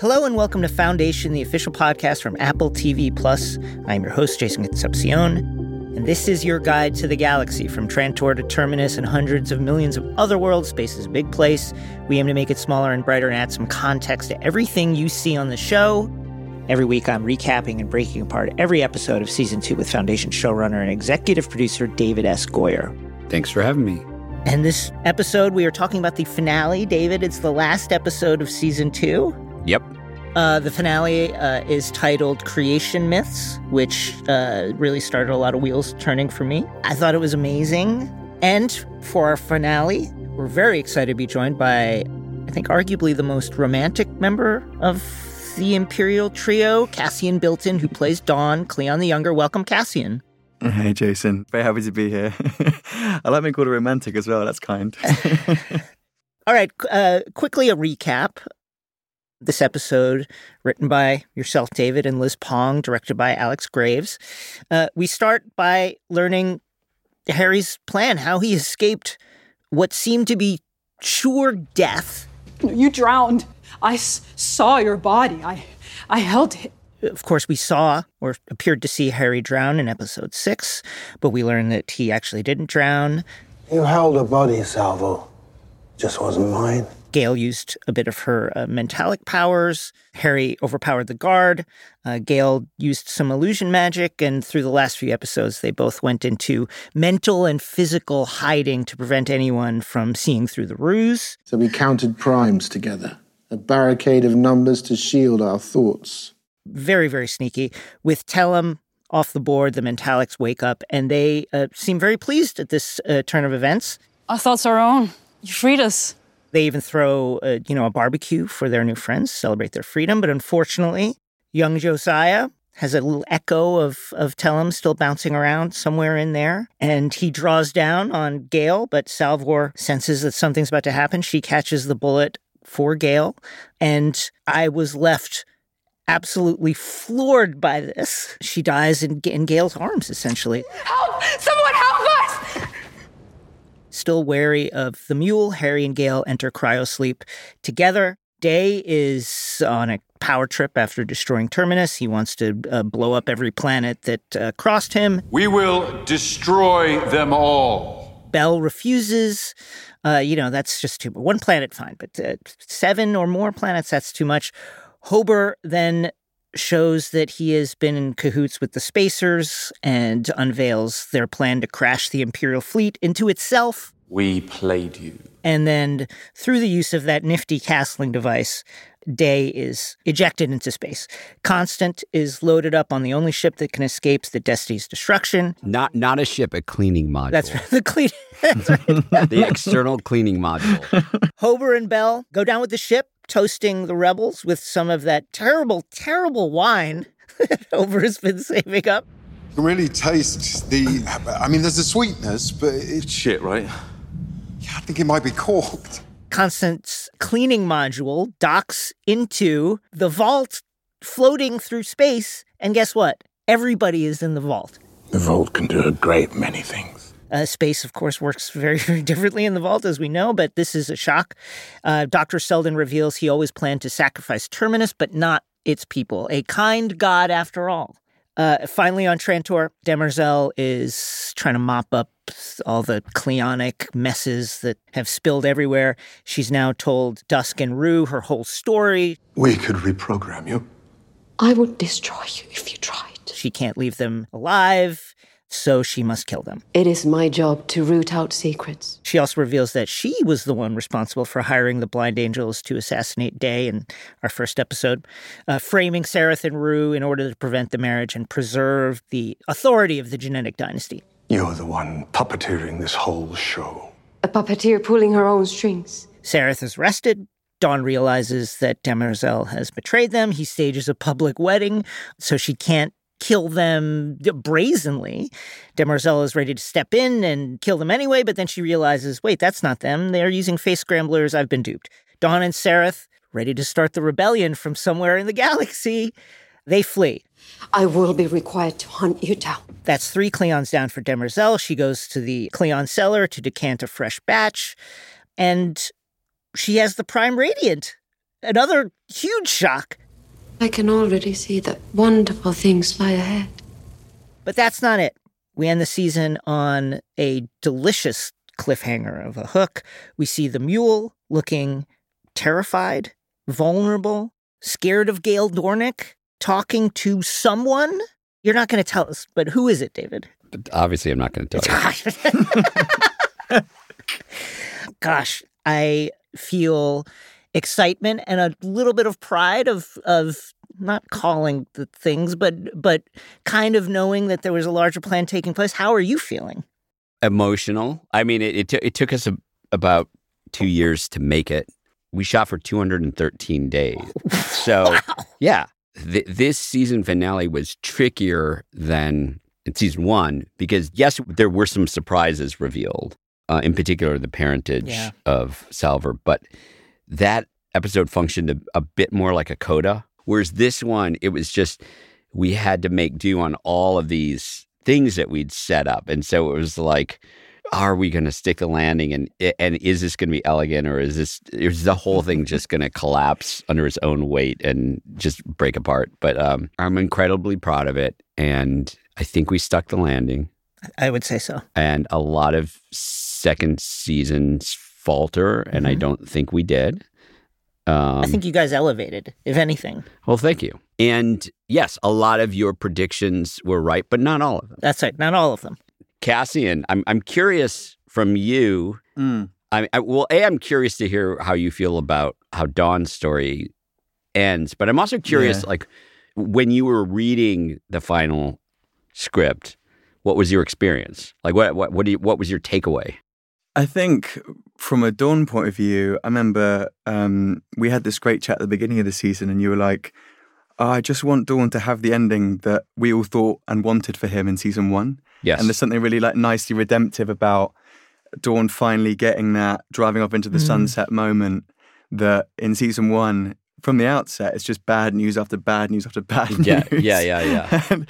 Hello and welcome to Foundation, the official podcast from Apple TV+. I'm your host, Jason Concepcion, and this is your guide to the galaxy. From Trantor to Terminus and hundreds of millions of other worlds, space is a big place. We aim to make it smaller and brighter and add some context to everything you see on the show. Every week, I'm recapping and breaking apart every episode of Season 2 with Foundation showrunner and executive producer David S. Goyer. Thanks for having me. And this episode, we are talking about the finale. David, it's the last episode of Season 2. Yep. The finale is titled Creation Myths, which really started a lot of wheels turning for me. I thought it was amazing. And for our finale, we're very excited to be joined by, I think, arguably the most romantic member of the Imperial Trio, Cassian Bilton, who plays Dawn, Cleon the Younger. Welcome, Cassian. Hey, Jason. Very happy to be here. I like being called a romantic as well. That's kind. All right. Quickly, a recap. This episode, written by yourself, David, and Liz Pong, directed by Alex Graves. We start by learning Hari's plan, how he escaped what seemed to be sure death. You drowned. I saw your body. I held it. Of course, we saw or appeared to see Hari drown in episode 6, but we learned that he actually didn't drown. You held a body, Salvor. Just wasn't mine. Gaal used a bit of her mentalic powers. Hari overpowered the guard. Gaal used some illusion magic, and through the last few episodes, they both went into mental and physical hiding to prevent anyone from seeing through the ruse. So we counted primes together. A barricade of numbers to shield our thoughts. Very, very sneaky. With Tellem off the board, the mentalics wake up, and they seem very pleased at this turn of events. Our thoughts are our own. You freed us. They even throw, a barbecue for their new friends, celebrate their freedom. But unfortunately, young Josiah has a little echo of Tellem still bouncing around somewhere in there. And he draws down on Gaal, but Salvor senses that something's about to happen. She catches the bullet for Gaal, and I was left absolutely floored by this. She dies in Gaal's arms, essentially. Help! Someone help us! Still wary of the mule, Hari and Gaal enter cryosleep together. Day is on a power trip after destroying Terminus. He wants to blow up every planet that crossed him. We will destroy them all. Bel refuses. That's just too much. One planet, fine, but 7 or more planets, that's too much. Hober then shows that he has been in cahoots with the spacers and unveils their plan to crash the Imperial fleet into itself. We played you. And then through the use of that nifty castling device, Day is ejected into space. Constant is loaded up on the only ship that can escape the Destiny's destruction. Not a ship, a cleaning module. That's right, the cleaning. That's right. The external cleaning module. Hober and Bel go down with the ship, toasting the rebels with some of that terrible, terrible wine that Hober has been saving up. You can really taste there's a sweetness, but it's shit, right? Yeah, I think it might be corked. Constant's cleaning module docks into the vault floating through space, and guess what? Everybody is in the vault. The vault can do a great many things. Space, of course, works very, very differently in the vault, as we know, but this is a shock. Dr. Seldon reveals he always planned to sacrifice Terminus, but not its people. A kind god, after all. Finally, on Trantor, Demerzel is trying to mop up all the Cleonic messes that have spilled everywhere. She's now told Dusk and Rue her whole story. We could reprogram you. I would destroy you if you tried. She can't leave them alive, so she must kill them. It is my job to root out secrets. She also reveals that she was the one responsible for hiring the Blind Angels to assassinate Day in our first episode, framing Sareth and Rue in order to prevent the marriage and preserve the authority of the genetic dynasty. You're the one puppeteering this whole show. A puppeteer pulling her own strings. Sareth is arrested. Dawn realizes that Demerzel has betrayed them. He stages a public wedding, so she can't kill them brazenly. Demerzel is ready to step in and kill them anyway, but then she realizes, wait, that's not them. They're using face scramblers. I've been duped. Dawn and Sareth, ready to start the rebellion from somewhere in the galaxy, they flee. I will be required to hunt you down. That's 3 Cleons down for Demerzel. She goes to the Cleon cellar to decant a fresh batch. And she has the Prime Radiant Another huge shock. I can already see that wonderful things lie ahead. But that's not it. We end the season on a delicious cliffhanger of a hook. We see the mule looking terrified, vulnerable, scared of Gaal Dornick, talking to someone. You're not going to tell us, but who is it, David? But obviously, I'm not going to tell you. Gosh, I feel excitement and a little bit of pride of not calling the things, but kind of knowing that there was a larger plan taking place. How are you feeling? Emotional. I mean, it took us about 2 years to make it. We shot for 213 days. So, wow. Yeah. This season finale was trickier than in season one because, yes, there were some surprises revealed, in particular the parentage of Salvor, but that episode functioned a bit more like a coda, whereas this one, it was just we had to make do on all of these things that we'd set up. And so it was like, are we going to stick the landing and is this going to be elegant or is the whole thing just going to collapse under its own weight and just break apart? But I'm incredibly proud of it. And I think we stuck the landing. I would say so. And a lot of second seasons falter. And I don't think we did. I think you guys elevated, if anything. Well, thank you. And yes, a lot of your predictions were right, but not all of them. That's right. Not all of them. Cassian, I'm curious from you. I'm curious to hear how you feel about how Dawn's story ends, but I'm also curious, like when you were reading the final script, what was your experience? Like, what was your takeaway? I think from a Dawn point of view, I remember we had this great chat at the beginning of the season, and you were like, I just want Dawn to have the ending that we all thought and wanted for him in season one. Yes. And there's something really like nicely redemptive about Dawn finally getting that driving off into the sunset moment that in season one, from the outset, it's just bad news after bad news after bad news. Yeah. And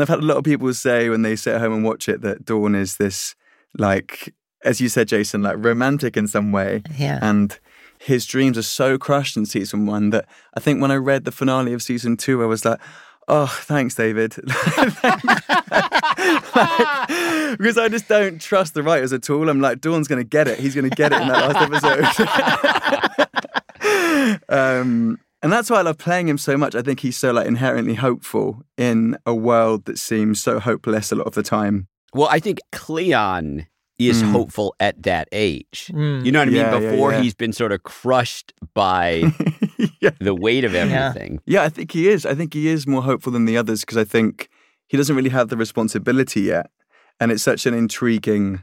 I've had a lot of people say when they sit at home and watch it that Dawn is this, like, as you said, Jason, like romantic in some way. Yeah. And his dreams are so crushed in season one that I think when I read the finale of season two, I was like, oh, thanks, David. Because I just don't trust the writers at all. I'm like, Dawn's going to get it. He's going to get it in that last episode. And that's why I love playing him so much. I think he's so like inherently hopeful in a world that seems so hopeless a lot of the time. Well, I think Cleon is hopeful at that age. You know what I mean? Before he's been sort of crushed by the weight of everything. Yeah, I think he is. I think he is more hopeful than the others because I think he doesn't really have the responsibility yet. And it's such an intriguing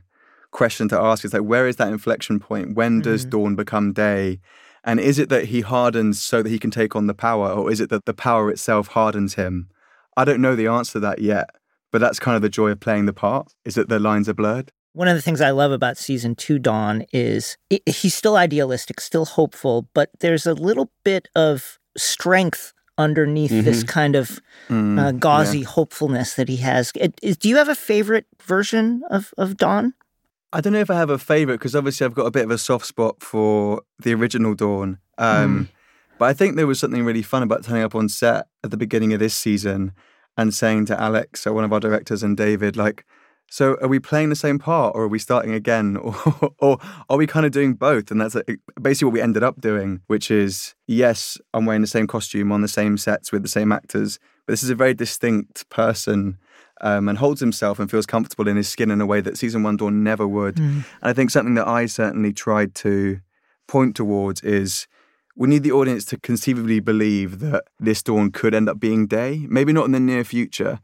question to ask. It's like, where is that inflection point? When does Dawn become Day? And is it that he hardens so that he can take on the power? Or is it that the power itself hardens him? I don't know the answer to that yet, but that's kind of the joy of playing the part, is that the lines are blurred. One of the things I love about season two, Dawn, is he's still idealistic, still hopeful, but there's a little bit of strength underneath this kind of gauzy hopefulness that he has. Do you have a favorite version of Dawn? I don't know if I have a favorite because obviously I've got a bit of a soft spot for the original Dawn. But I think there was something really fun about turning up on set at the beginning of this season and saying to Alex, one of our directors, and David, like, so are we playing the same part or are we starting again or are we kind of doing both? And that's basically what we ended up doing, which is, yes, I'm wearing the same costume on the same sets with the same actors, but this is a very distinct person and holds himself and feels comfortable in his skin in a way that season one Dawn never would. And I think something that I certainly tried to point towards is we need the audience to conceivably believe that this Dawn could end up being Day, maybe not in the near future,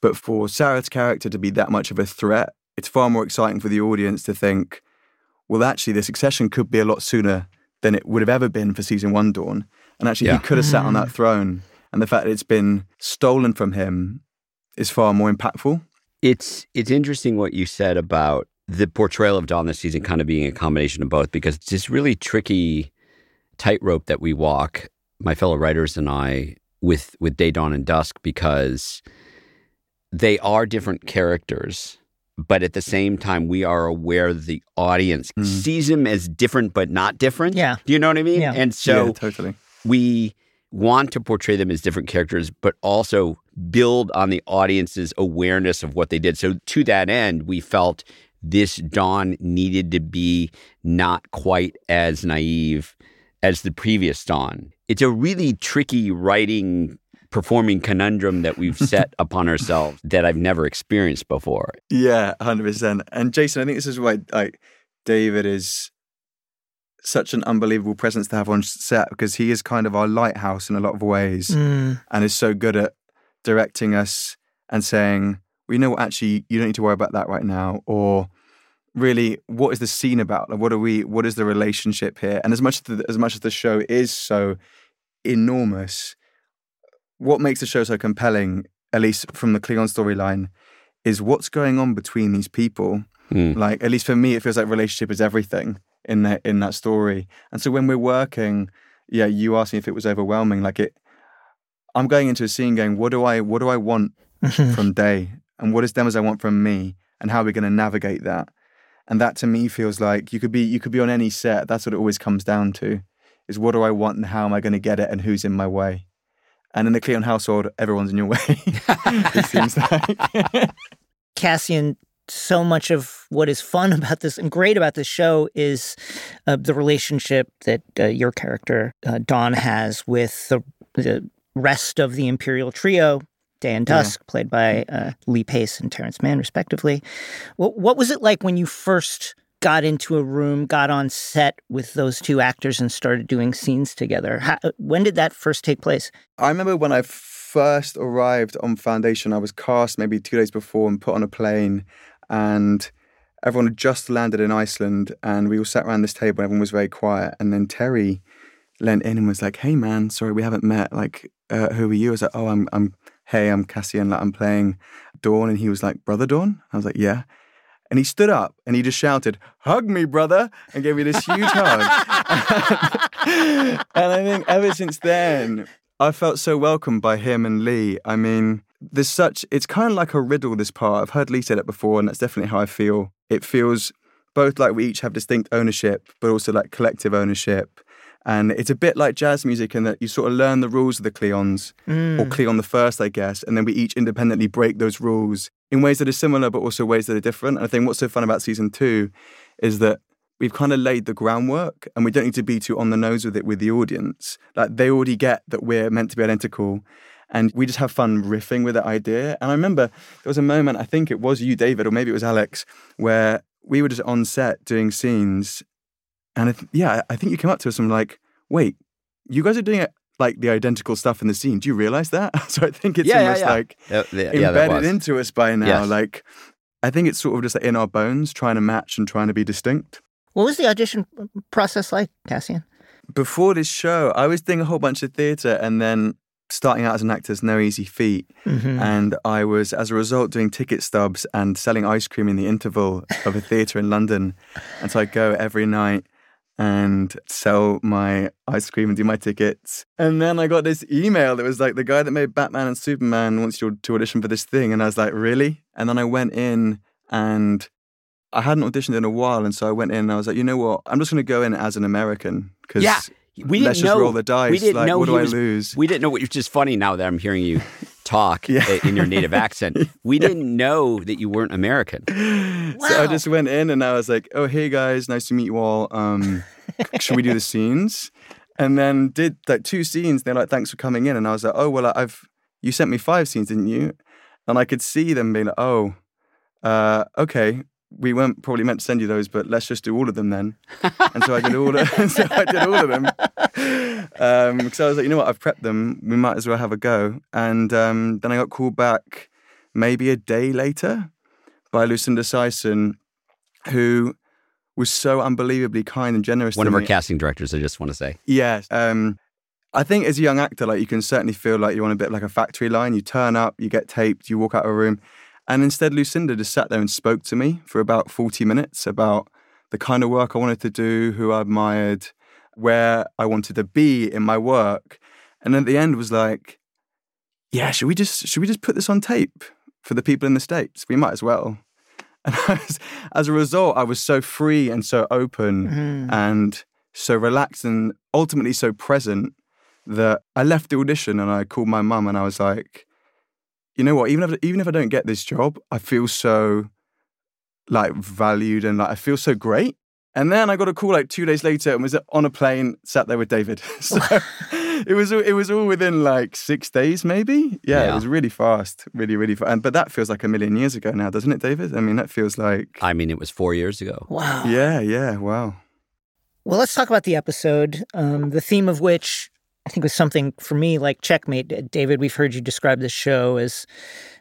but for Sareth's character to be that much of a threat, it's far more exciting for the audience to think, well, actually, the succession could be a lot sooner than it would have ever been for season one Dawn. And actually, he could have sat on that throne. And the fact that it's been stolen from him is far more impactful. It's interesting what you said about the portrayal of Dawn this season kind of being a combination of both, because it's this really tricky tightrope that we walk, my fellow writers and I, with Day, Dawn, and Dusk, because they are different characters, but at the same time, we are aware the audience sees them as different, but not different. Yeah. Do you know what I mean? Yeah. And so we want to portray them as different characters, but also build on the audience's awareness of what they did. So to that end, we felt this Dawn needed to be not quite as naive as the previous Dawn. It's a really tricky writing, performing conundrum that we've set upon ourselves that I've never experienced before. Yeah, 100%. And Jason, I think this is why David is such an unbelievable presence to have on set, because he is kind of our lighthouse in a lot of ways and is so good at directing us and saying, well, you know what, actually, you don't need to worry about that right now, or really, what is the scene about? Like, what is the relationship here? And as much as the show is so enormous, what makes the show so compelling, at least from the Cleon storyline, is what's going on between these people. Like, at least for me, it feels like relationship is everything in that story. And so when we're working, yeah, you asked me if it was overwhelming. I'm going into a scene going, what do I want from Day? And what does Demerzel want from me? And how are we going to navigate that? And that to me feels like you could be on any set. That's what it always comes down to, is what do I want and how am I going to get it and who's in my way? And in the Cleon household, everyone's in your way, it seems like. Cassian, so much of what is fun about this and great about this show is the relationship that your character, Dawn, has with the rest of the Imperial trio, Day and Dusk, played by Lee Pace and Terrence Mann, respectively. What was it like when you first got into a room, got on set with those two actors and started doing scenes together? When did that first take place? I remember when I first arrived on Foundation, I was cast maybe 2 days before and put on a plane, and everyone had just landed in Iceland and we all sat around this table and everyone was very quiet. And then Terry leant in and was like, hey man, sorry, we haven't met. Like, who are you? I was like, oh, I'm Cassian. Like, I'm playing Dawn. And he was like, brother Dawn? I was like, yeah. And he stood up and he just shouted, hug me, brother, and gave me this huge hug. And I think ever since then, I felt so welcomed by him and Lee. I mean, it's kind of like a riddle, this part. I've heard Lee say that before, and that's definitely how I feel. It feels both like we each have distinct ownership, but also like collective ownership. And it's a bit like jazz music in that you sort of learn the rules of the Cleons, or Cleon the First, I guess, and then we each independently break those rules in ways that are similar, but also ways that are different. And I think what's so fun about season 2 is that we've kind of laid the groundwork and we don't need to be too on the nose with it with the audience. Like, they already get that we're meant to be identical, and we just have fun riffing with that idea. And I remember there was a moment, I think it was you, David, or maybe it was Alex, where we were just on set doing scenes. And I think you came up to us and were like, wait, you guys are doing it like the identical stuff in the scene. Do you realize that? So I think it's embedded into us by now. Yes. Like, I think it's sort of just like in our bones, trying to match and trying to be distinct. What was the audition process like, Cassian? Before this show, I was doing a whole bunch of theatre, and then starting out as an actor is no easy feat. Mm-hmm. And I was, as a result, doing ticket stubs and selling ice cream in the interval of a theatre in London. And so I'd go every night and sell my ice cream and do my tickets. And then I got this email that was like, the guy that made Batman and Superman wants you to audition for this thing. And I was like, really? And then I went in, and I hadn't auditioned in a while. And so I went in and I was like, you know what? I'm just going to go in as an American, because let's just roll the dice. We didn't know what do I lose? We didn't know. It's just funny now that I'm hearing you talk in your native accent. We didn't know that you weren't American. Wow. So I just went in and I was like, oh, hey guys, nice to meet you all. Should we do the scenes? And then did like 2 scenes. They're like, thanks for coming in. And I was like, oh, well, you sent me 5 scenes, didn't you? And I could see them being like, oh, okay. We weren't probably meant to send you those, but let's just do all of them then. And so I did all of them. Because I was like, you know what, I've prepped them. We might as well have a go. And then I got called back maybe a day later by Lucinda Sison, who was so unbelievably kind and generous to me. One of our casting directors, I just want to say. Yes. I think as a young actor, like, you can certainly feel like you're on a bit like a factory line. You turn up, you get taped, you walk out of a room. And instead, Lucinda just sat there and spoke to me for about 40 minutes about the kind of work I wanted to do, who I admired, where I wanted to be in my work. And then at the end was like, yeah, should we just put this on tape for the people in the States? We might as well. And as a result, I was so free and so open and so relaxed and ultimately so present that I left the audition and I called my mum and I was like, you know what, even if I don't get this job, I feel so like valued and like I feel so great. And then I got a call like 2 days later and was on a plane, sat there with David. So it was all within like 6 days maybe. Yeah, it was really fast, really, really fast. But that feels like a million years ago now, doesn't it, David? I mean, that feels like... I mean, it was 4 years ago. Wow. Yeah, wow. Well, let's talk about the episode, the theme of which I think was something for me like checkmate. David, we've heard you describe this show as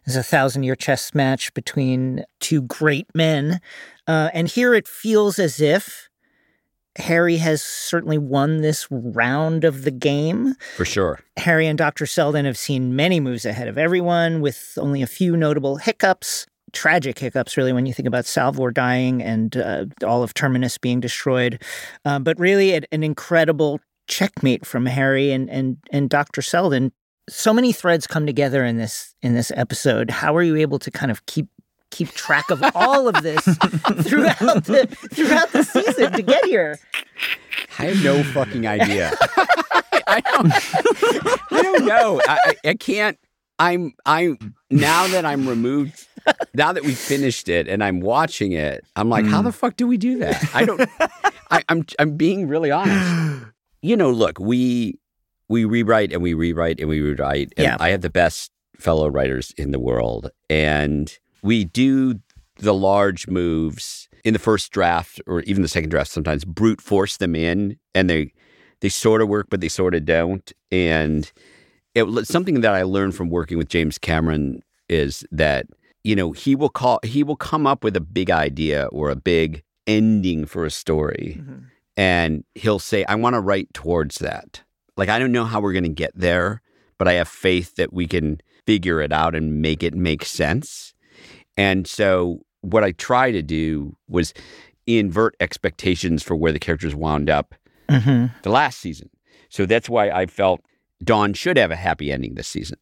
a 1,000-year chess match between two great men. And here it feels as if Hari has certainly won this round of the game. For sure. Hari and Dr. Seldon have seen many moves ahead of everyone with only a few notable hiccups. Tragic hiccups, really, when you think about Salvor dying and all of Terminus being destroyed. But really an incredible checkmate from Hari and Dr. Seldon. So many threads come together in this episode. How are you able to kind of keep track of all of this throughout the season to get here? I have no fucking idea. I don't know. I can't. Now that we've finished it and I'm watching it, I'm like, how the fuck do we do that? I'm being really honest. You know, look, we rewrite and we rewrite and we rewrite. And yeah. I have the best fellow writers in the world. And we do the large moves in the first draft or even the second draft sometimes, brute force them in. And they sort of work, but they sort of don't. And something that I learned from working with James Cameron is that, you know, he will come up with a big idea or a big ending for a story. Mm-hmm. And he'll say, I want to write towards that. Like, I don't know how we're going to get there, but I have faith that we can figure it out and make it make sense. And so what I try to do was invert expectations for where the characters wound up the last season. So that's why I felt Dawn should have a happy ending this season.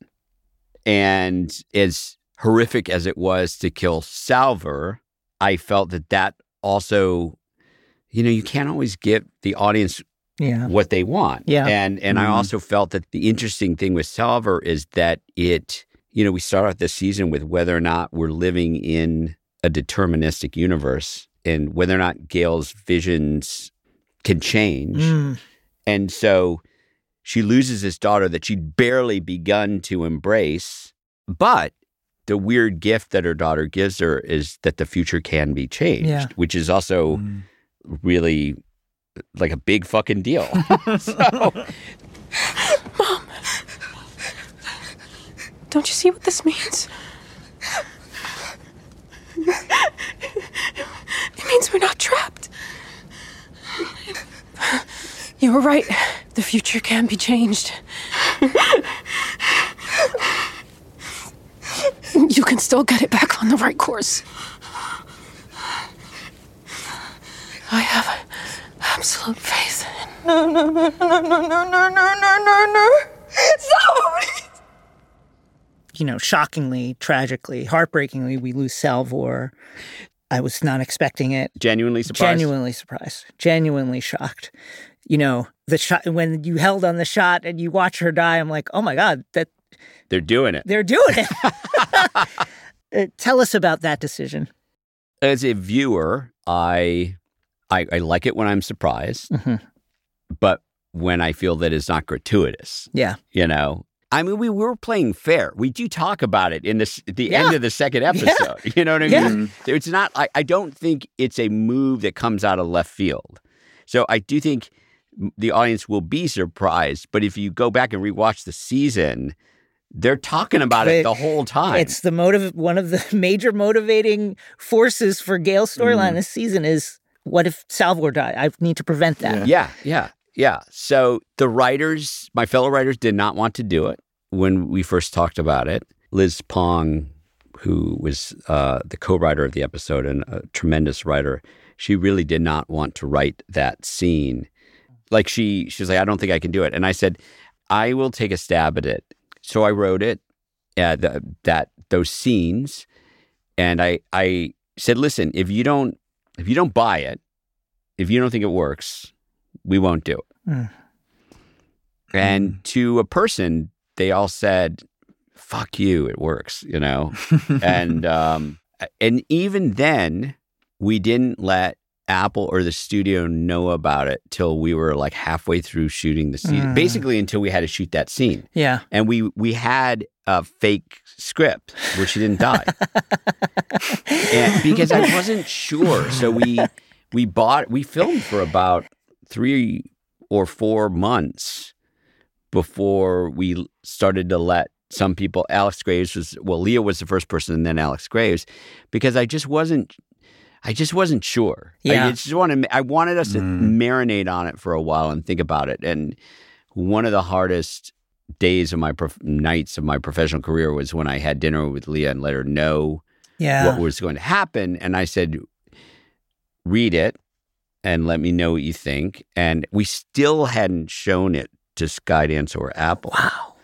And as horrific as it was to kill Salvor, I felt that also, you know, you can't always give the audience... Yeah. What they want. Yeah. And I also felt that the interesting thing with Salvor is that it, you know, we start out this season with whether or not we're living in a deterministic universe and whether or not Gaal's visions can change. And so she loses this daughter that she'd barely begun to embrace. But the weird gift that her daughter gives her is that the future can be changed, which is also really... like a big fucking deal. Mom, don't you see what this means? It means we're not trapped. You were right. The future can be changed. You can still get it back on the right course. I have... absolute faith. No. Salvor! You know, shockingly, tragically, heartbreakingly, we lose Salvor. I was not expecting it. Genuinely surprised. Genuinely shocked. You know, the shot when you held on the shot and you watch her die, I'm like, oh my God, that... They're doing it. Tell us about that decision. As a viewer, I like it when I'm surprised, but when I feel that it's not gratuitous. Yeah. You know? I mean, we were playing fair. We do talk about it in the end of the second episode. Yeah. You know what I mean? Yeah. It's not, I don't think it's a move that comes out of left field. So I do think the audience will be surprised, but if you go back and rewatch the season, they're talking about it the whole time. It's the one of the major motivating forces for Gaal's storyline this season is... what if Salvor died? I need to prevent that. Yeah. So the writers, my fellow writers, did not want to do it when we first talked about it. Liz Pong, who was the co-writer of the episode and a tremendous writer, she really did not want to write that scene. Like she's like, I don't think I can do it. And I said, I will take a stab at it. So I wrote it, those scenes, and I said, listen, if you don't buy it, if you don't think it works, we won't do it. And to a person, they all said, fuck you, it works, you know? And even then, we didn't let Apple or the studio know about it till we were like halfway through shooting the scene, basically until we had to shoot that scene. Yeah. And we had a fake script, which didn't die. And because I wasn't sure. So we filmed for about 3 or 4 months before we started to let some people, Leah was the first person and then Alex Graves, because I just wasn't sure. Yeah. I wanted us to marinate on it for a while and think about it. And one of the hardest days of my nights of my professional career was when I had dinner with Leah and let her know what was going to happen. And I said, read it and let me know what you think. And we still hadn't shown it to Skydance or Apple. Wow.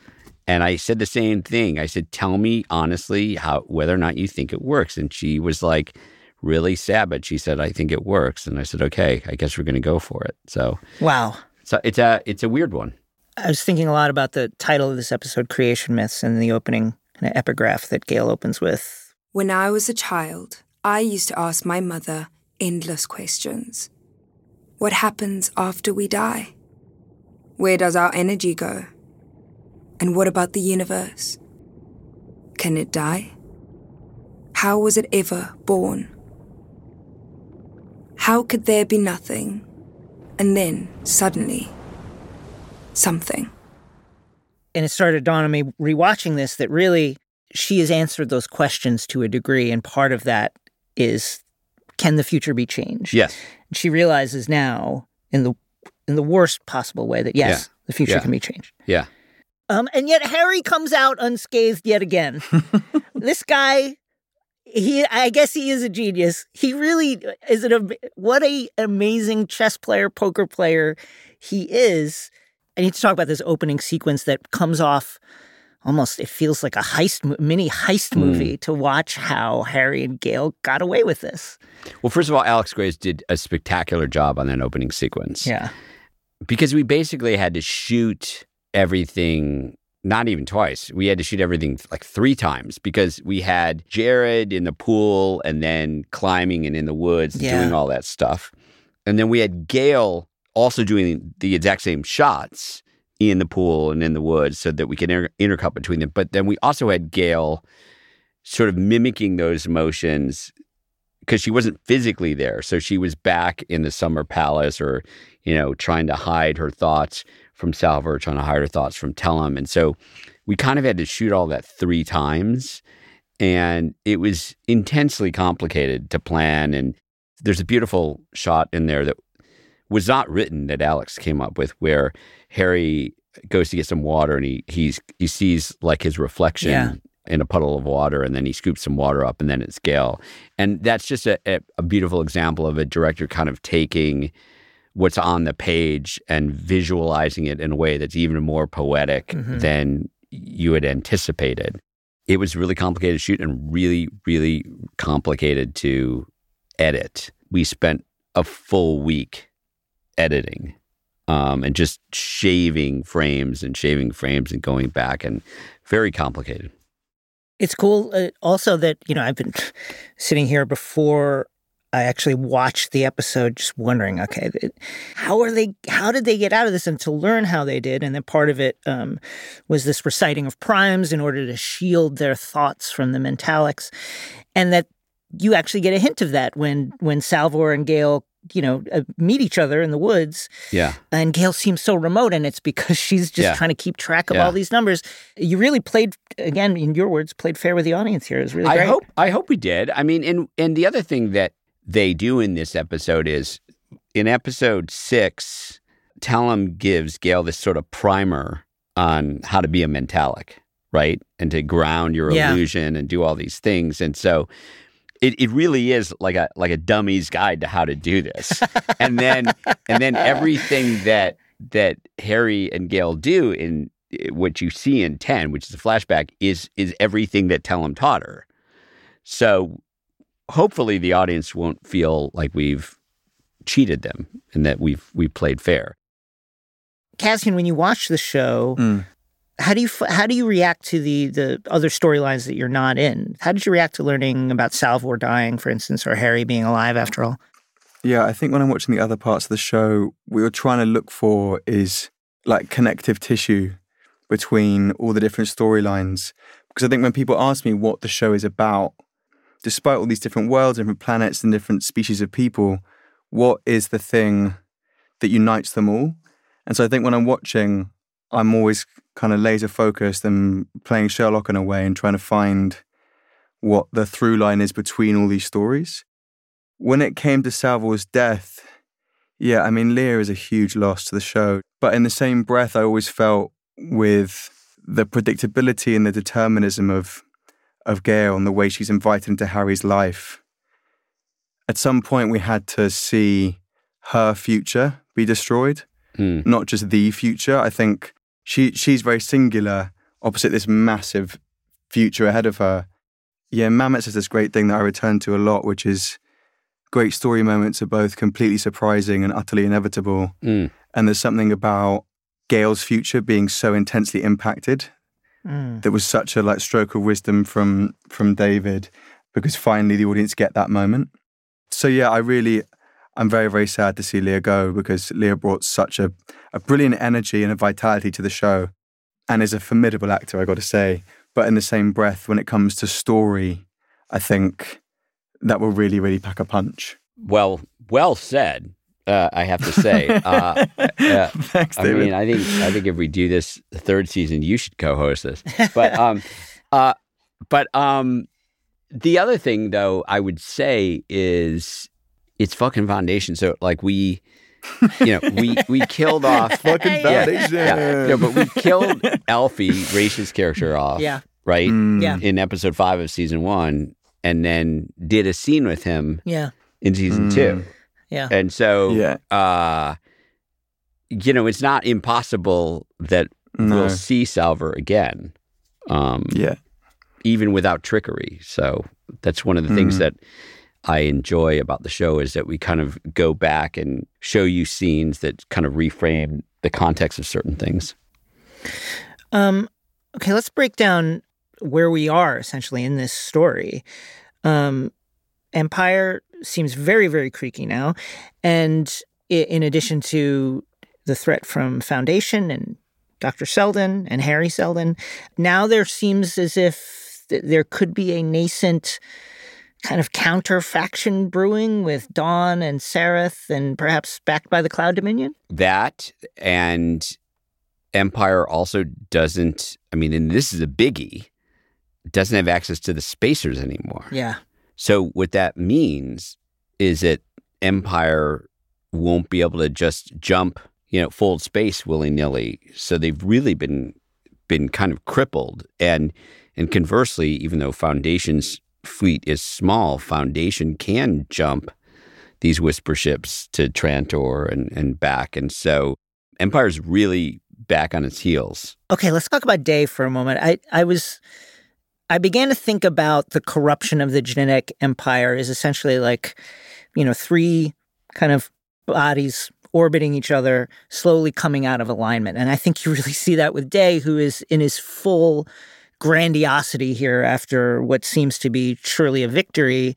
And I said the same thing. I said, tell me honestly whether or not you think it works. And she was like, really savage. She said, I think it works. And I said, okay, I guess we're going to go for it. So wow. So it's a weird one. I was thinking a lot about the title of this episode, Creation Myths, and the opening kind of epigraph that Gail opens with. When I was a child, I used to ask my mother endless questions. What happens after we die? Where does our energy go? And what about the universe? Can it die? How was it ever born? How could there be nothing, and then, suddenly, something? And it started to dawn on me, rewatching this, that really she has answered those questions to a degree, and part of that is, can the future be changed? Yes. And she realizes now, in the worst possible way, that yes, the future can be changed. Yeah. And yet Harry comes out unscathed yet again. This guy... I guess he is a genius. He really is what an amazing chess player, poker player he is. I need to talk about this opening sequence that comes off almost, it feels like a mini heist movie to watch how Harry and Gail got away with this. Well, first of all, Alex Graves did a spectacular job on that opening sequence. Yeah. Because we basically had to shoot everything not even twice. We had to shoot everything like 3 times because we had Jared in the pool and then climbing and in the woods doing all that stuff. And then we had Gail also doing the exact same shots in the pool and in the woods so that we could intercut between them. But then we also had Gail sort of mimicking those emotions because she wasn't physically there. So she was back in the summer palace or, you know, trying to hide her thoughts from Salvor, trying to hide her thoughts from Tellem. And so we kind of had to shoot all that 3 times. And it was intensely complicated to plan. And there's a beautiful shot in there that was not written that Alex came up with where Harry goes to get some water and he sees like his reflection in a puddle of water, and then he scoops some water up, and then it's Gail. And that's just a beautiful example of a director kind of taking what's on the page and visualizing it in a way that's even more poetic than you had anticipated. It was really complicated to shoot and really, really complicated to edit. We spent a full week editing and just shaving frames and going back, and very complicated. It's cool also that, you know, I've been sitting here before I actually watched the episode just wondering, okay, how did they get out of this? And to learn how they did, and then part of it was this reciting of primes in order to shield their thoughts from the mentalics, and that you actually get a hint of that when Salvor and Gail, you know, meet each other in the woods. Yeah. And Gail seems so remote, and it's because she's just trying to keep track of all these numbers. You really played, again, in your words, played fair with the audience here. It was really great. I hope we did. I mean, and the other thing that they do in this episode is in episode 6, Tellem gives Gail this sort of primer on how to be a mentalic, right? And to ground your illusion and do all these things. And so it really is like a dummy's guide to how to do this. and then everything that Harry and Gail do in what you see in 10, which is a flashback, is everything that Tellem taught her. So hopefully the audience won't feel like we've cheated them and that we've played fair. Cassian, when you watch the show, how do you react to the other storylines that you're not in? How did you react to learning about Salvor dying, for instance, or Hari being alive after all? Yeah, I think when I'm watching the other parts of the show, what we're trying to look for is like connective tissue between all the different storylines. Because I think when people ask me what the show is about, despite all these different worlds, different planets and different species of people, what is the thing that unites them all? And so I think when I'm watching, I'm always kind of laser focused and playing Sherlock in a way and trying to find what the through line is between all these stories. When it came to Salvor's death, yeah, I mean, Leah is a huge loss to the show. But in the same breath, I always felt with the predictability and the determinism of Gaal and the way she's invited into Hari's life. At some point, we had to see her future be destroyed, not just the future. I think she's very singular, opposite this massive future ahead of her. Yeah, Mamet says this great thing that I return to a lot, which is great story moments are both completely surprising and utterly inevitable. And there's something about Gail's future being so intensely impacted. That was such a like stroke of wisdom from David, because finally the audience get that moment. So yeah, I'm very, very sad to see Leah go, because Leah brought such a brilliant energy and a vitality to the show, and is a formidable actor, I got to say. But in the same breath, when it comes to story, I think that will really, really pack a punch. Well said. I have to say, thanks, David. I mean, I think if we do this third season, you should co-host this. But the other thing, though, I would say is it's fucking Foundation. So, like, we killed off fucking Foundation. Yeah. No, but we killed Alfie, Race's character, off. Yeah. Right. Yeah. In episode 5 of season 1, and then did a scene with him. Yeah. In season 2. Yeah. And so, it's not impossible that we'll see Salvor again. Even without trickery. So that's one of the things that I enjoy about the show, is that we kind of go back and show you scenes that kind of reframe the context of certain things. Okay, let's break down where we are essentially in this story. Empire seems very, very creaky now. And in addition to the threat from Foundation and Dr. Seldon and Hari Seldon, now there seems as if there could be a nascent kind of counter-faction brewing with Dawn and Sareth, and perhaps backed by the Cloud Dominion? That, and Empire also doesn't, I mean, and this is a biggie, doesn't have access to the spacers anymore. Yeah. So what that means is that Empire won't be able to just jump, fold space willy-nilly. So they've really been kind of crippled. And conversely, even though Foundation's fleet is small, Foundation can jump these whisper ships to Trantor and back. And so Empire's really back on its heels. Okay, let's talk about Day for a moment. I began to think about the corruption of the genetic empire is essentially like, 3 kind of bodies orbiting each other, slowly coming out of alignment. And I think you really see that with Day, who is in his full grandiosity here after what seems to be surely a victory.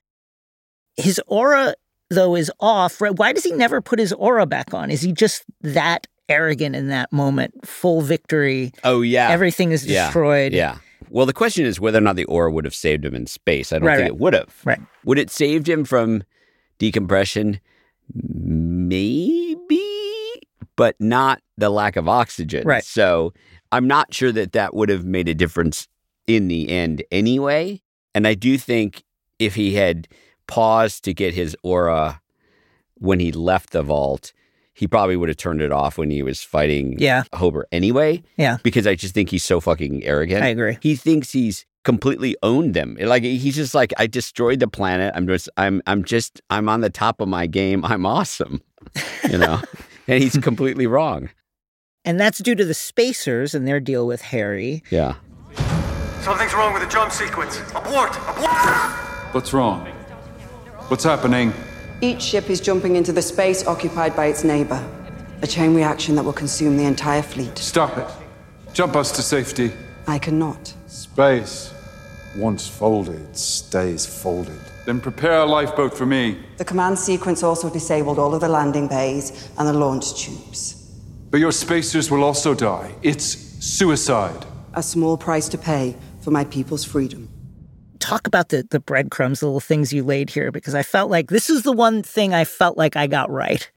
His aura, though, is off. Why does he never put his aura back on? Is he just that arrogant in that moment? Full victory. Oh, yeah. Everything is destroyed. Yeah. Well, the question is whether or not the aura would have saved him in space. I don't think it would have. Right. Would it saved him from decompression? Maybe, but not the lack of oxygen. Right. So I'm not sure that would have made a difference in the end anyway. And I do think if he had paused to get his aura when he left the vault, he probably would have turned it off when he was fighting Hober anyway. Yeah. Because I just think he's so fucking arrogant. I agree. He thinks he's completely owned them. Like, he's just like, I destroyed the planet. I'm on the top of my game. I'm awesome. And he's completely wrong. And that's due to the spacers and their deal with Hari. Yeah. Something's wrong with the jump sequence. Abort! What's wrong? What's happening? Each ship is jumping into the space occupied by its neighbor. A chain reaction that will consume the entire fleet. Stop it. Jump us to safety. I cannot. Space, once folded, stays folded. Then prepare a lifeboat for me. The command sequence also disabled all of the landing bays and the launch tubes. But your spacers will also die. It's suicide. A small price to pay for my people's freedom. Talk about the breadcrumbs, the little things you laid here, because I felt like this is the one thing I felt like I got right.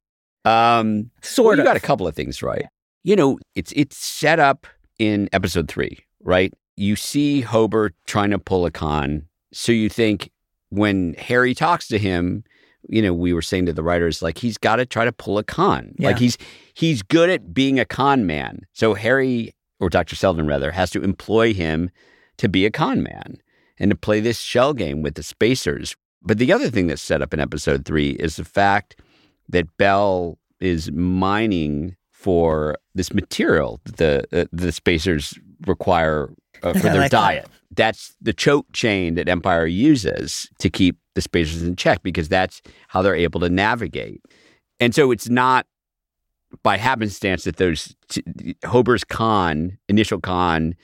Sort of. You got a couple of things right. Yeah. You know, it's set up in episode 3, right? You see Hober trying to pull a con. So you think when Harry talks to him, you know, we were saying to the writers, like, he's got to try to pull a con. Yeah. Like, he's good at being a con man. So Harry, or Dr. Seldon, rather, has to employ him to be a con man and to play this shell game with the spacers. But the other thing that's set up in episode 3 is the fact that Bel is mining for this material that the spacers require for their diet. That's the choke chain that Empire uses to keep the spacers in check, because that's how they're able to navigate. And so it's not by happenstance that those Hober's initial con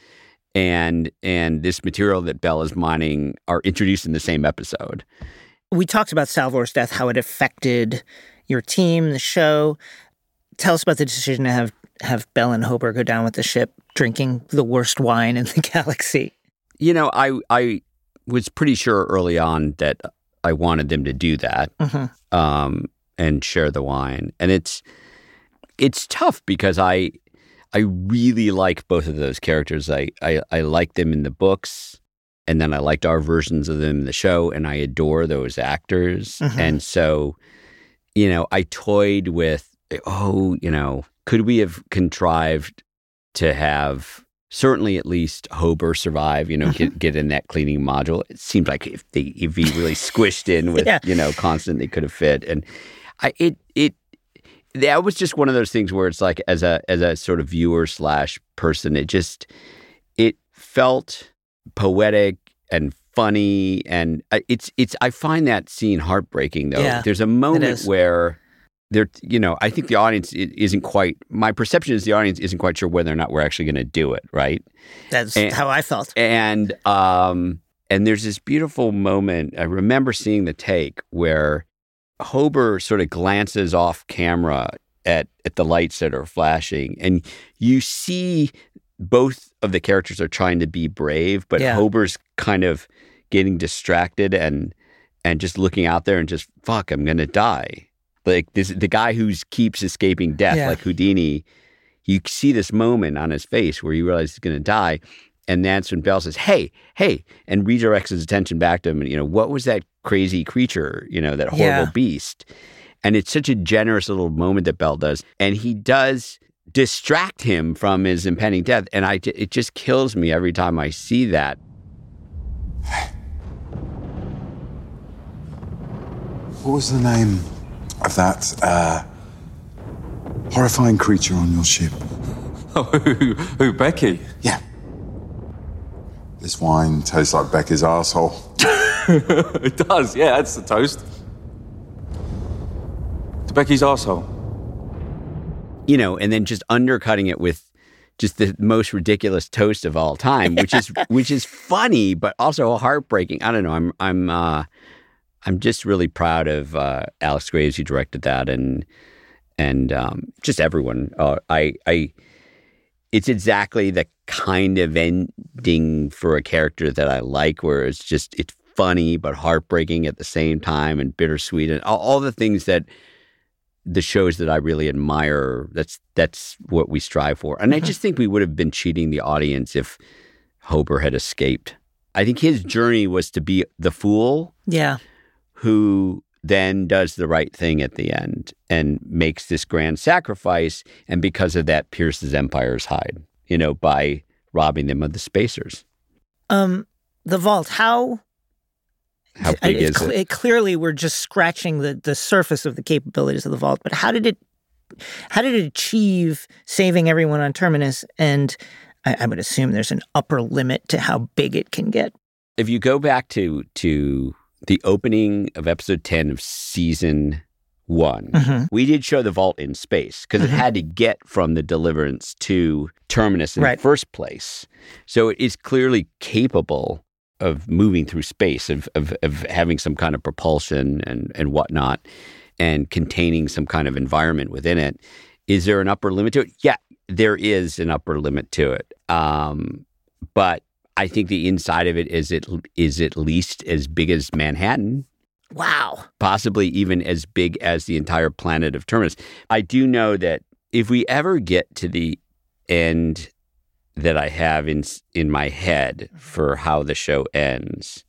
and this material that Bel is mining are introduced in the same episode. We talked about Salvor's death, how it affected your team, the show. Tell us about the decision to have Bel and Hober go down with the ship, drinking the worst wine in the galaxy. You know, I was pretty sure early on that I wanted them to do that, mm-hmm. And share the wine. And it's tough because I really like both of those characters. I like them in the books, and then I liked our versions of them in the show, and I adore those actors. Mm-hmm. And so, you know, I toyed with, you know, could we have contrived to have certainly at least Hober survive, you know, mm-hmm. get in that cleaning module. It seemed like if he really squished in with, you know, constant, they could have fit. And that was just one of those things where it's like, as a sort of viewer / person, it felt poetic and funny. And I find that scene heartbreaking though. Yeah, there's a moment where they're, you know, I think the audience isn't quite, my perception is the audience isn't quite sure whether or not we're actually going to do it, right? That's how I felt. And there's this beautiful moment, I remember seeing the take, where Hober sort of glances off camera at the lights that are flashing. And you see both of the characters are trying to be brave, but Hober's kind of getting distracted and just looking out there and just, fuck, I'm going to die. Like this, the guy who keeps escaping death, like Houdini, you see this moment on his face where you realize he's going to die. And that's when Bel says, hey, and redirects his attention back to him. And, you know, what was that crazy creature, you know, that horrible beast? And it's such a generous little moment that Bel does. And he does distract him from his impending death. And it just kills me every time I see that. What was the name of that horrifying creature on your ship? Oh, who, Becky? Yeah. This wine tastes like Becky's asshole. It does, yeah, that's the toast. To Becky's asshole. You know, and then just undercutting it with just the most ridiculous toast of all time, which is funny, but also heartbreaking. I don't know, I'm just really proud of Alex Graves, who directed that, and just everyone. It's exactly the kind of ending for a character that I like, where it's funny but heartbreaking at the same time, and bittersweet, and all the things that the shows that I really admire. That's what we strive for, and I just think we would have been cheating the audience if Hober had escaped. I think his journey was to be the fool. Yeah. Who then does the right thing at the end and makes this grand sacrifice, and because of that pierces Empire's hide, you know, by robbing them of the spacers. The vault, how big is it? It clearly, we're just scratching the surface of the capabilities of the vault, but how did it achieve saving everyone on Terminus? And I would assume there's an upper limit to how big it can get. If you go back to the opening of episode 10 of season one. Mm-hmm. We did show the vault in space because it had to get from the Deliverance to Terminus in the first place. So it is clearly capable of moving through space, of having some kind of propulsion and whatnot, and containing some kind of environment within it. Is there an upper limit to it? Yeah, there is an upper limit to it. But I think the inside of it is at least as big as Manhattan. Wow. Possibly even as big as the entire planet of Terminus. I do know that if we ever get to the end that I have in my head for how the show ends,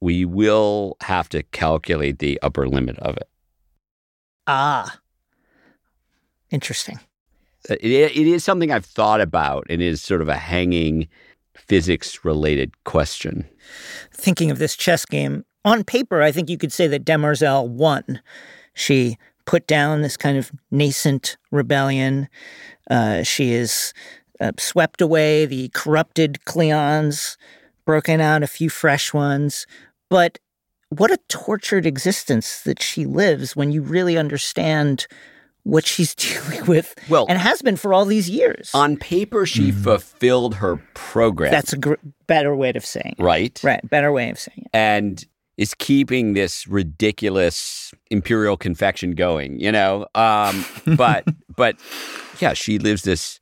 we will have to calculate the upper limit of it. Ah, interesting. It is something I've thought about and is sort of a hanging physics-related question. Thinking of this chess game, on paper, I think you could say that Demerzel won. She put down this kind of nascent rebellion. She has swept away the corrupted Cleons, broken out a few fresh ones. But what a tortured existence that she lives when you really understand what she's dealing with, well, and has been for all these years. On paper, she fulfilled her program. That's a better way of saying it. Right? Right, better way of saying it. And is keeping this ridiculous imperial confection going, you know? But yeah, she lives this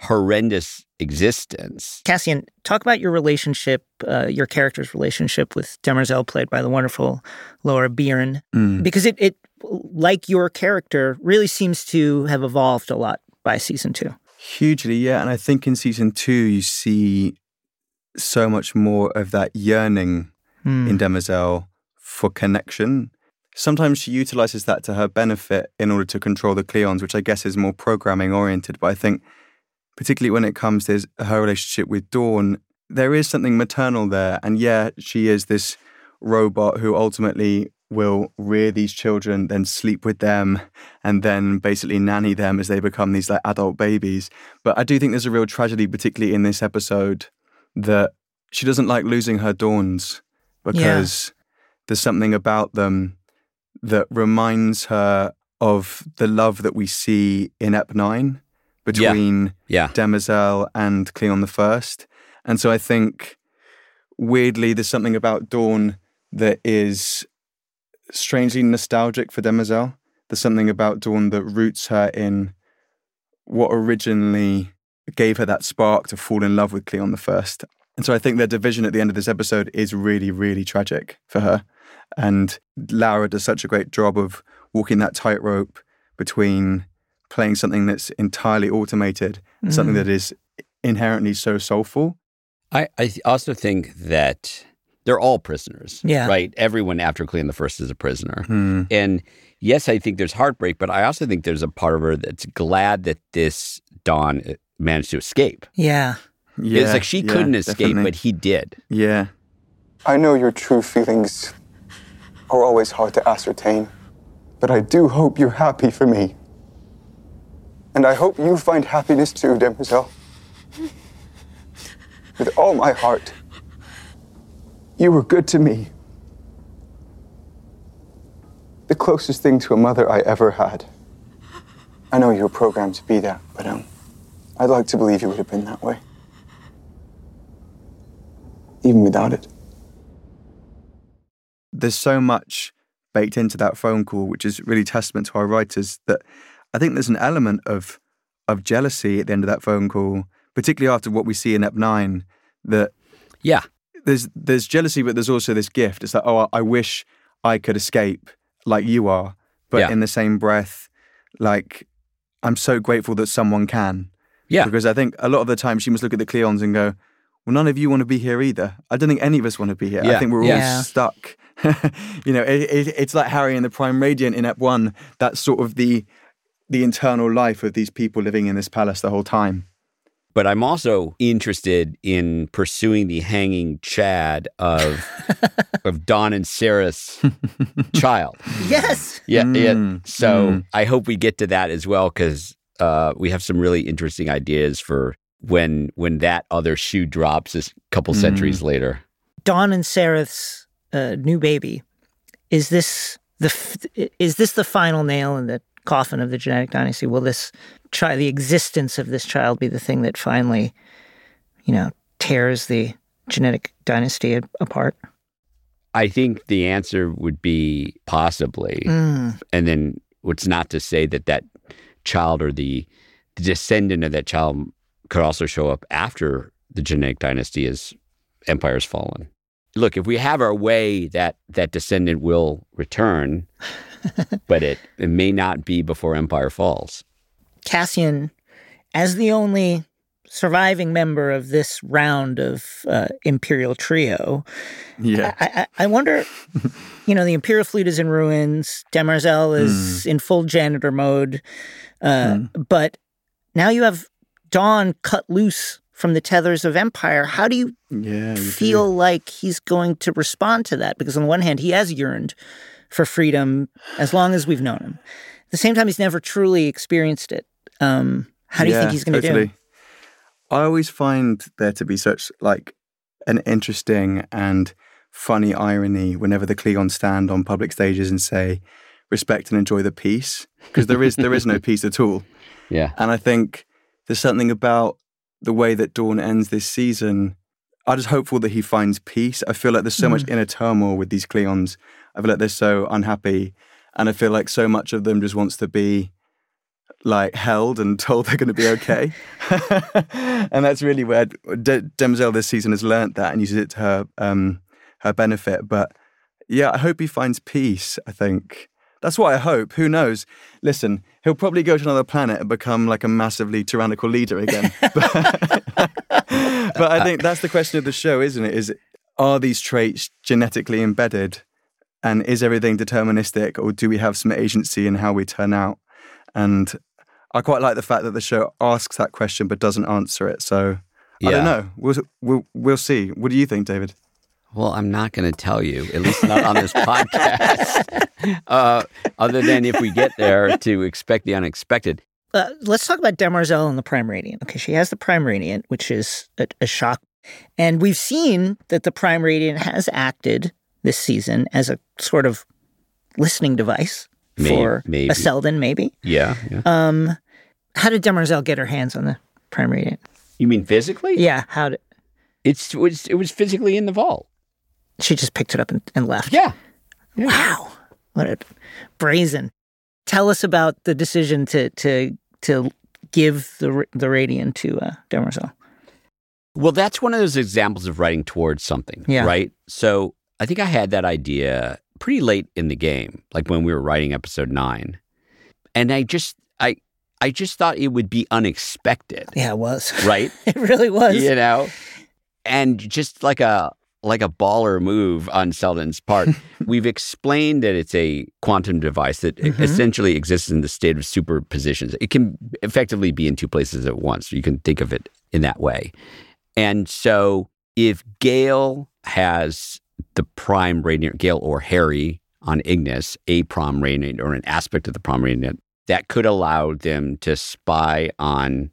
horrendous existence. Cassian, talk about your relationship, your character's relationship with Demerzel, played by the wonderful Laura Biern, because it like your character, really seems to have evolved a lot by season two. Hugely, yeah. And I think in season two, you see so much more of that yearning in Demerzel for connection. Sometimes she utilizes that to her benefit in order to control the Cleons, which I guess is more programming oriented. But I think particularly when it comes to her relationship with Dawn, there is something maternal there. And yeah, she is this robot who ultimately will rear these children, then sleep with them, and then basically nanny them as they become these like adult babies. But I do think there's a real tragedy, particularly in this episode, that she doesn't like losing her Dawns, because there's something about them that reminds her of the love that we see in Ep 9 between Demerzel and Cleon the First. And so I think, weirdly, there's something about Dawn that is strangely nostalgic for Demerzel. There's something about Dawn that roots her in what originally gave her that spark to fall in love with Cleon the First. And so I think their division at the end of this episode is really, really tragic for her. And Laura does such a great job of walking that tightrope between playing something that's entirely automated and something that is inherently so soulful. I also think that they're all prisoners, right? Everyone after Cleon the First is a prisoner. And yes, I think there's heartbreak, but I also think there's a part of her that's glad that this Dawn managed to escape. Yeah. It's like she couldn't escape, but he did. Yeah. I know your true feelings are always hard to ascertain, but I do hope you're happy for me. And I hope you find happiness too, Demerzel. With all my heart. You were good to me. The closest thing to a mother I ever had. I know you were programmed to be that, but I'd like to believe you would have been that way. Even without it. There's so much baked into that phone call, which is really testament to our writers, that I think there's an element of jealousy at the end of that phone call, particularly after what we see in Ep 9, that... Yeah. There's jealousy, but there's also this gift. It's like, oh, I wish I could escape like you are. But in the same breath, like, I'm so grateful that someone can. Yeah. Because I think a lot of the time she must look at the Cleons and go, well, none of you want to be here either. I don't think any of us want to be here. Yeah. I think we're all stuck. You know, it's like Harry and the Prime Radiant in Ep 1. That's sort of the internal life of these people living in this palace the whole time. But I'm also interested in pursuing the hanging chad of of Dawn and Sarah's child. Yes. Yeah. So I hope we get to that as well, because we have some really interesting ideas for when that other shoe drops a couple centuries later. Dawn and Sarah's new baby. Is this is this the final nail in the coffin of the genetic dynasty? Will this the existence of this child be the thing that finally, you know, tears the genetic dynasty apart? I think the answer would be possibly. And then it's not to say that that child or the descendant of that child could also show up after the genetic dynasty as empire's fallen. Look, if we have our way, that descendant will return, but it may not be before Empire falls. Cassian, as the only surviving member of this round of imperial trio, yeah, I wonder, you know, the imperial fleet is in ruins, Demerzel is in full janitor mode, but now you have Dawn cut loose from the tethers of Empire. How do you feel like he's going to respond to that? Because on the one hand, he has yearned for freedom as long as we've known him. At the same time, he's never truly experienced it. How do you think he's going to do? I always find there to be such like an interesting and funny irony whenever the Cleon stand on public stages and say, respect and enjoy the peace, because there is no peace at all. Yeah. And I think there's something about the way that Dawn ends this season. I'm just hopeful that he finds peace. I feel like there's so much inner turmoil with these Cleons. I feel like they're so unhappy. And I feel like so much of them just wants to be like held and told they're going to be okay. And that's really where Demerzel this season has learnt that and uses it to her benefit. But yeah, I hope he finds peace, I think. That's what I hope. Who knows? Listen, he'll probably go to another planet and become like a massively tyrannical leader again. But I think that's the question of the show, isn't it? Are these traits genetically embedded? And is everything deterministic? Or do we have some agency in how we turn out? And I quite like the fact that the show asks that question but doesn't answer it. So I don't know. We'll see. What do you think, David? Well, I'm not going to tell you, at least not on this podcast, other than if we get there to expect the unexpected. Let's talk about Demerzel and the Prime Radiant. Okay, she has the Prime Radiant, which is a shock. And we've seen that the Prime Radiant has acted this season as a sort of listening device for a Seldon, maybe. Yeah. How did Demerzel get her hands on the Prime Radiant? You mean physically? Yeah, how did... It was physically in the vault. She just picked it up and left. Yeah. Wow. What a brazen. Tell us about the decision to give the Radiant to Demerzel. Well, that's one of those examples of writing towards something, right? So I think I had that idea pretty late in the game, like when we were writing episode 9. And I just thought it would be unexpected. Yeah, it was. Right? It really was. You know? And just like a baller move on Seldon's part, we've explained that it's a quantum device that essentially exists in the state of superpositions. It can effectively be in two places at once. You can think of it in that way. And so if Gaal has the Prime Radiant, Gaal or Hari on Ignis, a Prime Radiant or an aspect of the Prime Radiant, that could allow them to spy on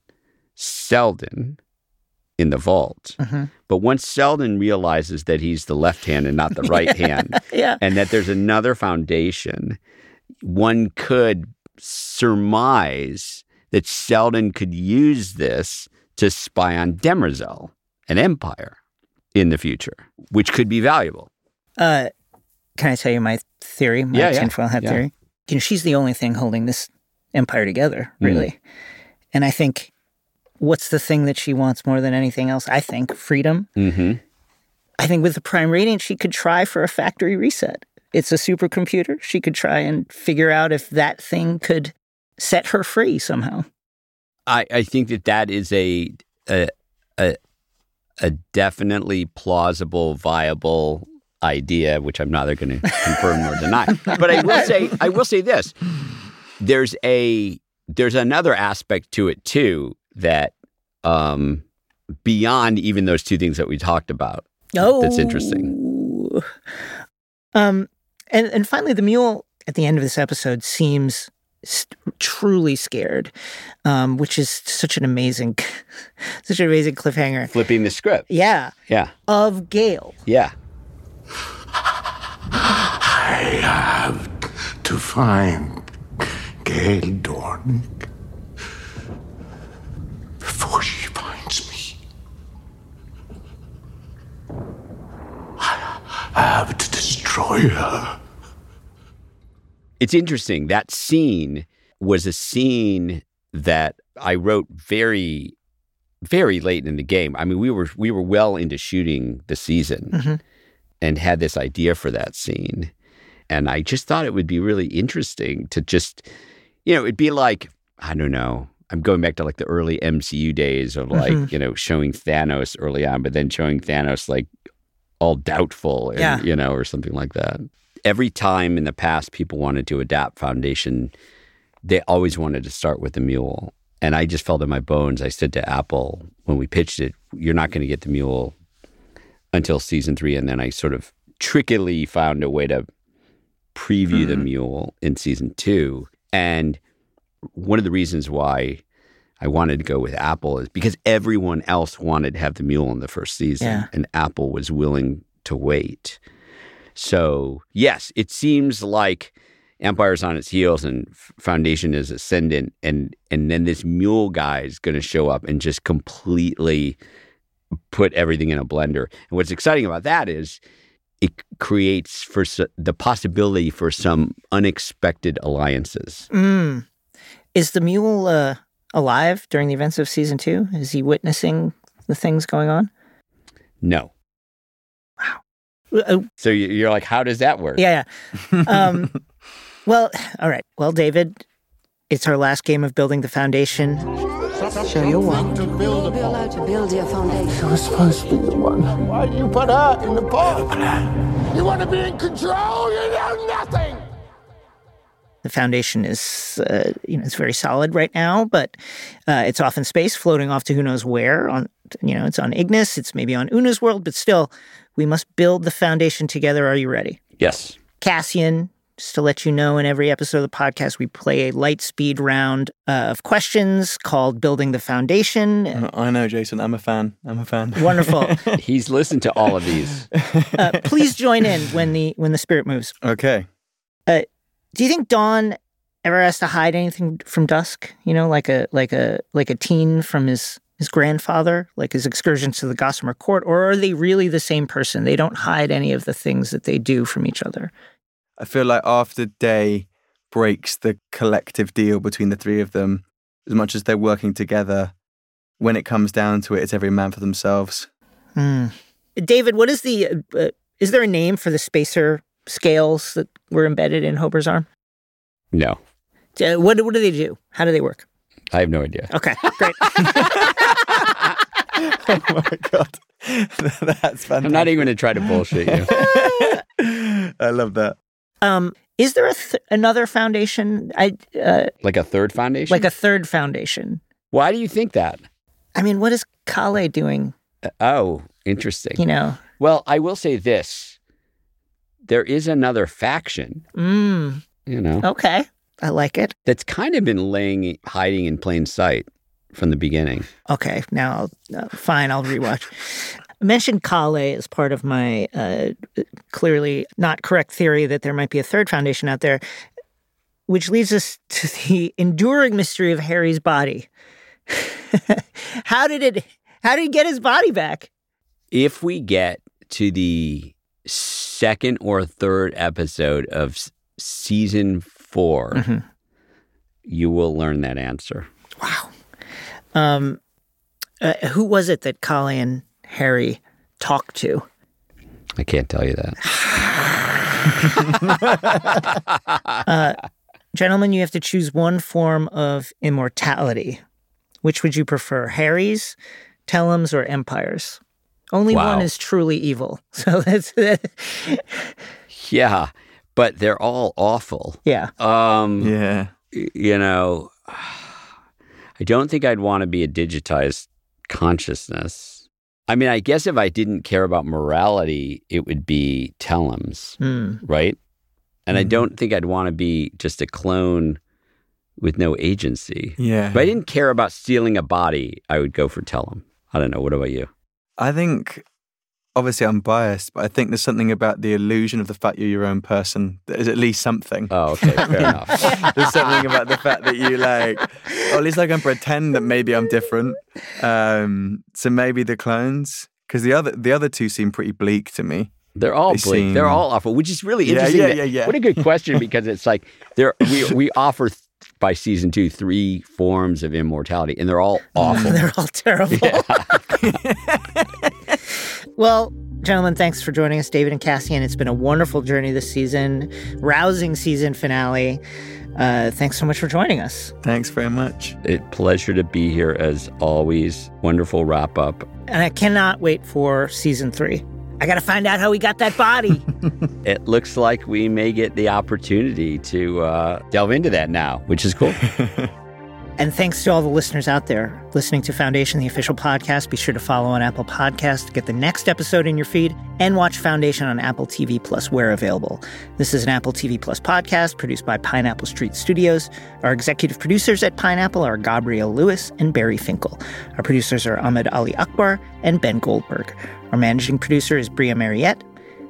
Seldon in the vault. But once Seldon realizes that he's the left hand and not the right hand, and that there's another foundation, one could surmise that Seldon could use this to spy on Demerzel, an Empire, in the future, which could be valuable. Can I tell you my theory? My tinfoil hat theory? You know, she's the only thing holding this Empire together, really. And I think... what's the thing that she wants more than anything else? I think freedom. I think with the Prime Radiant, she could try for a factory reset. It's a supercomputer. She could try and figure out if that thing could set her free somehow. I think that is a definitely plausible, viable idea, which I'm neither going to confirm nor deny. But I will say this: there's another aspect to it too. That beyond even those two things that we talked about, that's interesting. And finally, the mule at the end of this episode seems truly scared, which is such an amazing, cliffhanger. Flipping the script, yeah, of Gaal. I have to find Gaal Dornick before she finds me. I have to destroy her. It's interesting. That scene was a scene that I wrote very, very late in the game. I mean, we were well into shooting the season and had this idea for that scene. And I just thought it would be really interesting to just, you know, it'd be like, I don't know, I'm going back to like the early MCU days of like, you know, showing Thanos early on, but then showing Thanos like all doubtful, and, you know, or something like that. Every time in the past people wanted to adapt Foundation, they always wanted to start with the Mule. And I just felt in my bones. I said to Apple when we pitched it, you're not going to get the Mule until season 3. And then I sort of trickily found a way to preview the Mule in season 2. And one of the reasons why I wanted to go with Apple is because everyone else wanted to have the Mule in the first season. And Apple was willing to wait. So, yes, it seems like Empire's on its heels and Foundation is ascendant, and then this Mule guy is going to show up and just completely put everything in a blender. And what's exciting about that is it creates for the possibility for some unexpected alliances. Is the Mule alive during the events of Season 2? Is he witnessing the things going on? No. So you're like, how does that work? Well, all right. Well, David, it's our last game of building the foundation. Show your wand. You'll be allowed to build your foundation. She was supposed to be the one. Why do you put her in the pot? You want to be in control? You know nothing! The foundation is, you know, it's very solid right now, but it's off in space, floating off to who knows where. On, you know, it's on Ignis. It's maybe on Una's world, but still, we must build the foundation together. Are you ready? Yes. Cassian, just to let you know, in every episode of the podcast, we play a light speed round of questions called Building the Foundation. I know, Jason. I'm a fan. Wonderful. He's listened to all of these. Please join in when the spirit moves. Okay. Do you think Dawn ever has to hide anything from Dusk? You know, like a teen from his grandfather, like his excursions to the Gossamer Court, or are they really the same person? They don't hide any of the things that they do from each other. I feel like after Day breaks the collective deal between the three of them, as much as they're working together, when it comes down to it, it's every man for themselves. David, what is the is there a name for the spacer scales that were embedded in Hober's arm? No. What do they do? How do they work? I have no idea. Okay, great. Oh my God. That's fantastic. I'm not even going to try to bullshit you. I love that. Is there another foundation? Like a third foundation? Like a third foundation. Why do you think that? I mean, what is Kale doing? Oh, interesting. You know. Well, I will say this. There is another faction. You know. Okay. I like it. That's kind of been hiding in plain sight from the beginning. Okay, now, fine, I'll rewatch. I mentioned Kale as part of my clearly not correct theory that there might be a third foundation out there, which leads us to the enduring mystery of Harry's body. How did he get his body back? If we get to the second or third episode of season 4, you will learn that answer. Wow. Who was it that Kale and Harry talked to? I can't tell you that. Gentlemen, you have to choose one form of immortality. Which would you prefer, Harry's, Tellem's, or Empire's? Only one is truly evil. So that's yeah, but they're all awful. Yeah. Yeah. You know, I don't think I'd want to be a digitized consciousness. I mean, I guess if I didn't care about morality, it would be Tellem's, right? And I don't think I'd want to be just a clone with no agency. Yeah. If I didn't care about stealing a body, I would go for Tellem. I don't know. What about you? I think obviously I'm biased, but I think there's something about the illusion of the fact you're your own person. There's at least something. Oh, okay, fair enough. There's something about the fact that you like, or at least I can pretend that maybe I'm different. So maybe the clones, because the other two seem pretty bleak to me. They're all bleak. They're all awful, which is really interesting. Yeah. What a good question, because it's like we offer by season 2 3 forms of immortality, and they're all awful. They're all terrible. Yeah. Well, gentlemen, thanks for joining us, David and Cassian. It's been a wonderful journey this season, rousing season finale. Thanks so much for joining us. Thanks very much. It's a pleasure to be here as always. Wonderful wrap up. And I cannot wait for season 3. I got to find out how we got that body. It looks like we may get the opportunity to delve into that now, which is cool. And thanks to all the listeners out there listening to Foundation, the official podcast. Be sure to follow on Apple Podcasts to get the next episode in your feed, and watch Foundation on Apple TV+ where available. This is an Apple TV+ podcast produced by Pineapple Street Studios. Our executive producers at Pineapple are Gabrielle Lewis and Barry Finkel. Our producers are Ahmed Ali Akbar and Ben Goldberg. Our managing producer is Bria Mariette.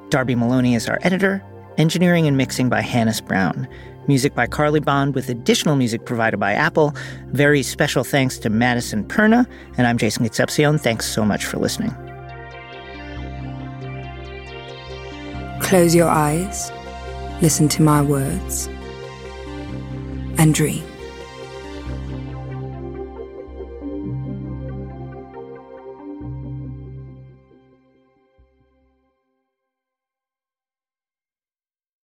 Darby Maloney is our editor. Engineering and mixing by Hannes Brown. Music by Carly Bond, with additional music provided by Apple. Very special thanks to Madison Perna, and I'm Jason Concepcion. Thanks so much for listening. Close your eyes, listen to my words, and dream.